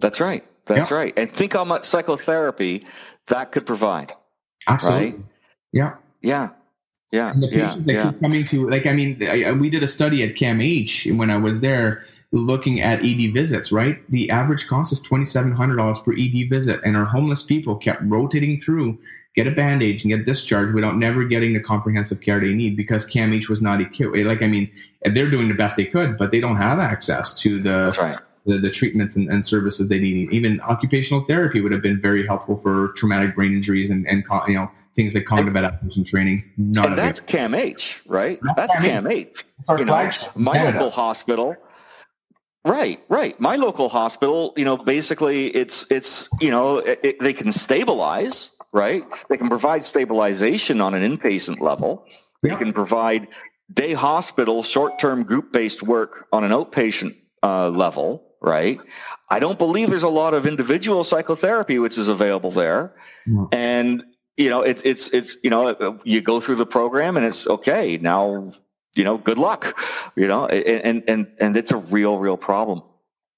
That's right. That's yeah. right. And think how much psychotherapy that could provide. Absolutely. Right? Yeah. Yeah. Yeah. And the patients yeah. that yeah. keep coming to, like, I mean, I, I, we did a study at C A M H when I was there looking at E D visits, right? The average cost is twenty-seven hundred dollars per E D visit, and our homeless people kept rotating through, get a bandage and get discharged without never getting the comprehensive care they need because C A M H was not equipped. Like, I mean, they're doing the best they could, but they don't have access to the right. the, the treatments and, and services they need. Even occupational therapy would have been very helpful for traumatic brain injuries and, and you know, things like cognitive adaptation training. Not and that's C A M H, right? That's, that's C A M H. It's our you flagship. Know, my Canada. Local hospital. Right, right. My local hospital, you know, basically it's, it's you know, it, it, they can stabilize, right? They can provide stabilization on an inpatient level. They yeah. can provide day hospital, short-term group-based work on an outpatient uh, level, right? I don't believe there's a lot of individual psychotherapy which is available there. Yeah. And, you know, it's, it's, it's, you know, you go through the program and it's okay. Now, you know, good luck, you know, and, and, and it's a real, real problem.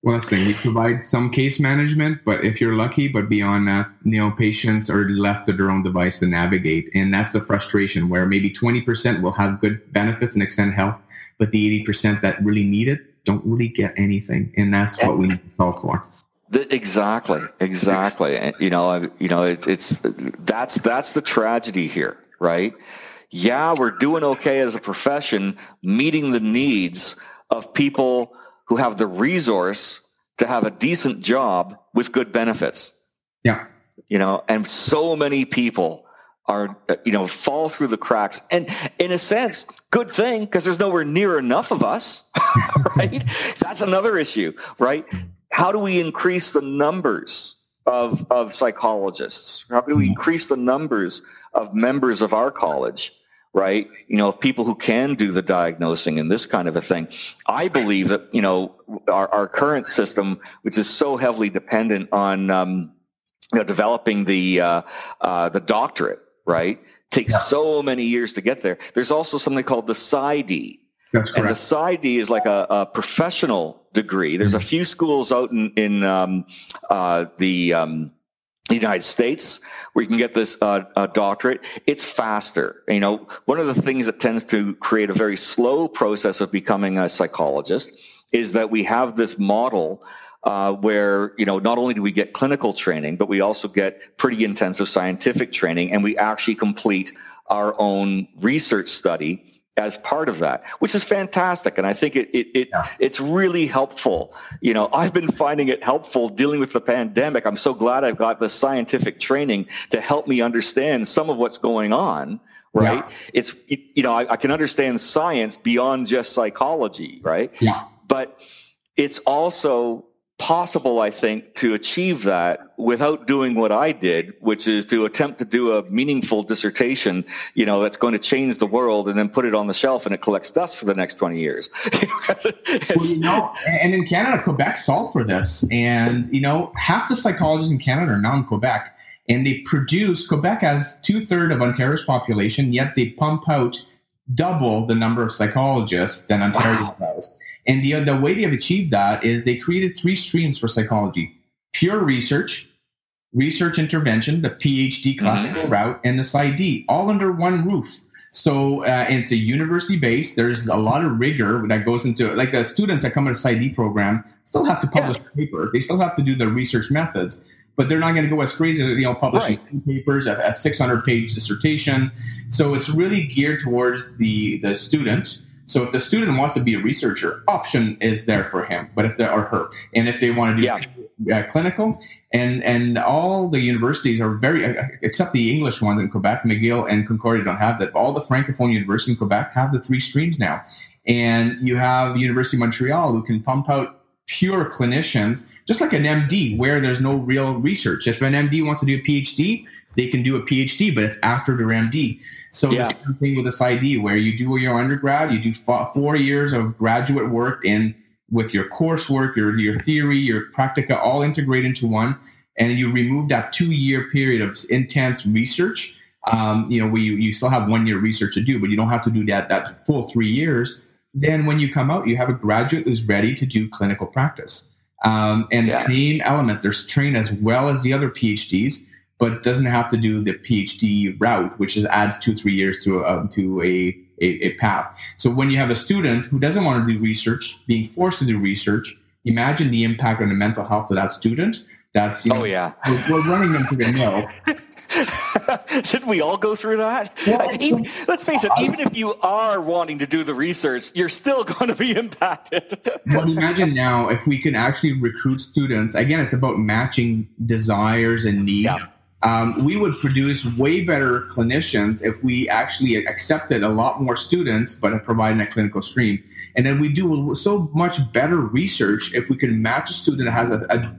Well, that's the thing. We provide some case management, but if you're lucky, but beyond that, you know, patients are left to their own device to navigate. And that's the frustration where maybe twenty percent will have good benefits and extend health, but the eighty percent that really need it don't really get anything. And that's what we need to solve for. The, exactly. Exactly. And, you know, you know, it, it's, that's, that's the tragedy here, right? Yeah. We're doing okay as a profession, meeting the needs of people who have the resource to have a decent job with good benefits. Yeah. You know, and so many people are, you know, fall through the cracks. And in a sense, good thing, because there's nowhere near enough of us, right? That's another issue, right? How do we increase the numbers of, of psychologists? How do we increase the numbers of members of our college? Right. You know, people who can do the diagnosing and this kind of a thing. I believe that, you know, our, our current system, which is so heavily dependent on, um, you know, developing the, uh, uh, the doctorate, right. Takes yeah. so many years to get there. There's also something called the PsyD. That's correct. And the PsyD is like a, a professional degree. There's a few schools out in, in, um, uh, the, um, the United States, where you can get this uh, uh, doctorate. It's faster. You know, one of the things that tends to create a very slow process of becoming a psychologist is that we have this model uh, where, you know, not only do we get clinical training, but we also get pretty intensive scientific training, and we actually complete our own research study as part of that, which is fantastic. And I think it it, it yeah. it's really helpful. You know, I've been finding it helpful dealing with the pandemic. I'm so glad I've got the scientific training to help me understand some of what's going on, right? Yeah. It's, you know, I, I can understand science beyond just psychology, right? Yeah. But it's also possible, I think, to achieve that without doing what I did, which is to attempt to do a meaningful dissertation, you know, that's going to change the world and then put it on the shelf and it collects dust for the next twenty years. Well, you know, and in Canada, Quebec solved for this. And, you know, half the psychologists in Canada are now in Quebec, and they produce, Quebec has two-thirds of Ontario's population, yet they pump out double the number of psychologists than Ontario wow. does. And the, the way they've achieved that is they created three streams for psychology: pure research, research intervention, the P H D classical mm-hmm. route, and the PsyD, all under one roof. So uh, it's a university-based. There's a lot of rigor that goes into it. Like the students that come in a PsyD program still have to publish yeah. a paper. They still have to do the research methods, but they're not going to go as crazy as, you know, publishing right. papers, a six hundred page dissertation. So it's really geared towards the, the student. So if the student wants to be a researcher, option is there for him, but if there or her, and if they want to do yeah. uh, clinical, and and all the universities are very, uh, except the English ones in Quebec, McGill and Concordia don't have that. But all the Francophone universities in Quebec have the three streams now, and you have University of Montreal who can pump out pure clinicians, just like an M D, where there's no real research. If an M D wants to do a PhD, they can do a PhD, but it's after their M D. So yeah. the same thing with this I D, where you do your undergrad, you do four years of graduate work in with your coursework, your your theory, your practica, all integrate into one, and you remove that two-year period of intense research. Um, you know, where you, you still have one year research to do, but you don't have to do that that full three years. Then when you come out, you have a graduate who's ready to do clinical practice. Um, and yeah. same element, they're trained as well as the other PhDs, but doesn't have to do the PhD route, which is adds two, three years to a, to a, a, a path. So when you have a student who doesn't want to do research, being forced to do research, imagine the impact on the mental health of that student. That's, you know, oh, yeah. we're, we're running them to the mill. Shouldn't we all go through that? Well, I mean, even, let's face it, even if you are wanting to do the research, you're still going to be impacted. Well, imagine now if we can actually recruit students. Again, it's about matching desires and needs. Yeah. Um, we would produce way better clinicians if we actually accepted a lot more students, but providing a clinical stream. And then we do so much better research if we can match a student that has a, a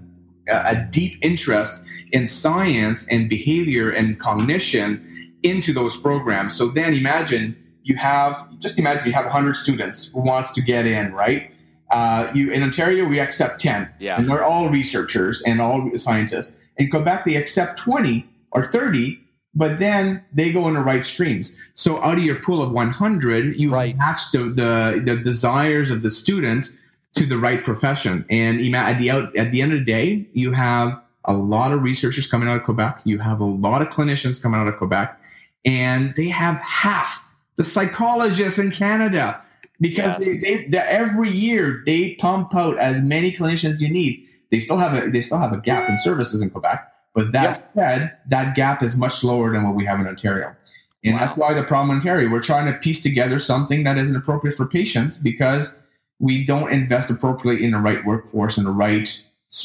a deep interest in science and behavior and cognition into those programs. So then imagine you have, just imagine you have one hundred students who wants to get in, right? Uh, you in Ontario, we accept ten. Yeah. And they're all researchers and all scientists. In Quebec, they accept twenty or thirty, but then they go in the right streams. So out of your pool of one hundred, you right. match the, the, the desires of the student to the right profession. And at the out, at the end of the day, you have a lot of researchers coming out of Quebec. You have a lot of clinicians coming out of Quebec, and they have half the psychologists in Canada because yes. they, they, every year they pump out as many clinicians as you need. They still have a, they still have a gap in services in Quebec, but that yeah. said, that gap is much lower than what we have in Ontario. And wow. that's why the problem in Ontario, we're trying to piece together something that isn't appropriate for patients because we don't invest appropriately in the right workforce and the right,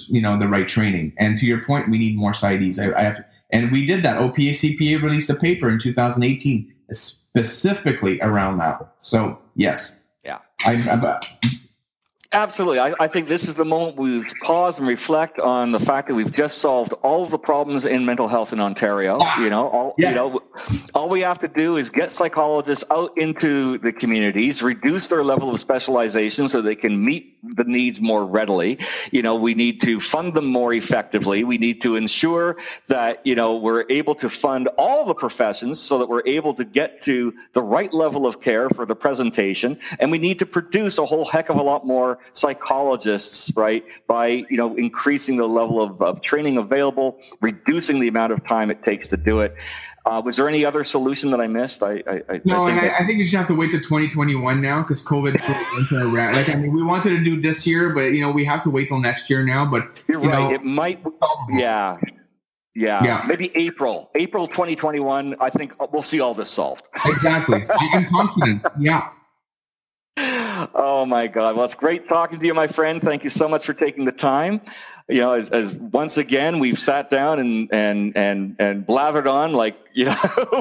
you know, the right training. And to your point, we need more PsyDs. I, I have to, and we did that. O P A C P A released a paper in two thousand eighteen specifically around that. So yes, yeah, I, I, I absolutely. I, I think this is the moment we pause and reflect on the fact that we've just solved all of the problems in mental health in Ontario. Ah, you know, all, yes. you know, all we have to do is get psychologists out into the communities, reduce their level of specialization so they can meet the needs more readily. You know, we need to fund them more effectively. We need to ensure that, you know, we're able to fund all the professions so that we're able to get to the right level of care for the presentation. And we need to produce a whole heck of a lot more psychologists, right, by, you know, increasing the level of, of training available, reducing the amount of time it takes to do it. Uh, was there any other solution that I missed? I, I, I No, I think, and I, I think you just have to wait to twenty twenty-one now because COVID went around. Like, I mean, we wanted to do this year, but, you know, we have to wait till next year now. But You're you right. Know, it might – yeah. Yeah, yeah, maybe April, April twenty twenty-one. I think we'll see all this solved. Exactly. I'm confident. Yeah. Oh, my God. Well, it's great talking to you, my friend. Thank you so much for taking the time. You know, as, as once again, we've sat down and and and and blathered on like, you know,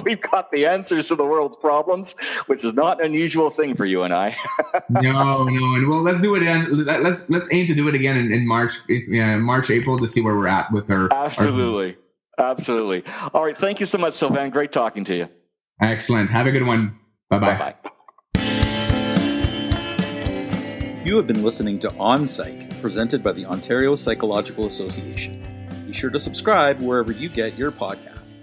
we've got the answers to the world's problems, which is not an unusual thing for you and I. no, no. And well, let's do it. In, let's let's aim to do it again in, in March, uh, March, April to see where we're at with our. Absolutely. Our... Absolutely. All right. Thank you so much, Sylvain. Great talking to you. Excellent. Have a good one. Bye-bye. Bye-bye. You have been listening to On Psych, presented by the Ontario Psychological Association. Be sure to subscribe wherever you get your podcasts.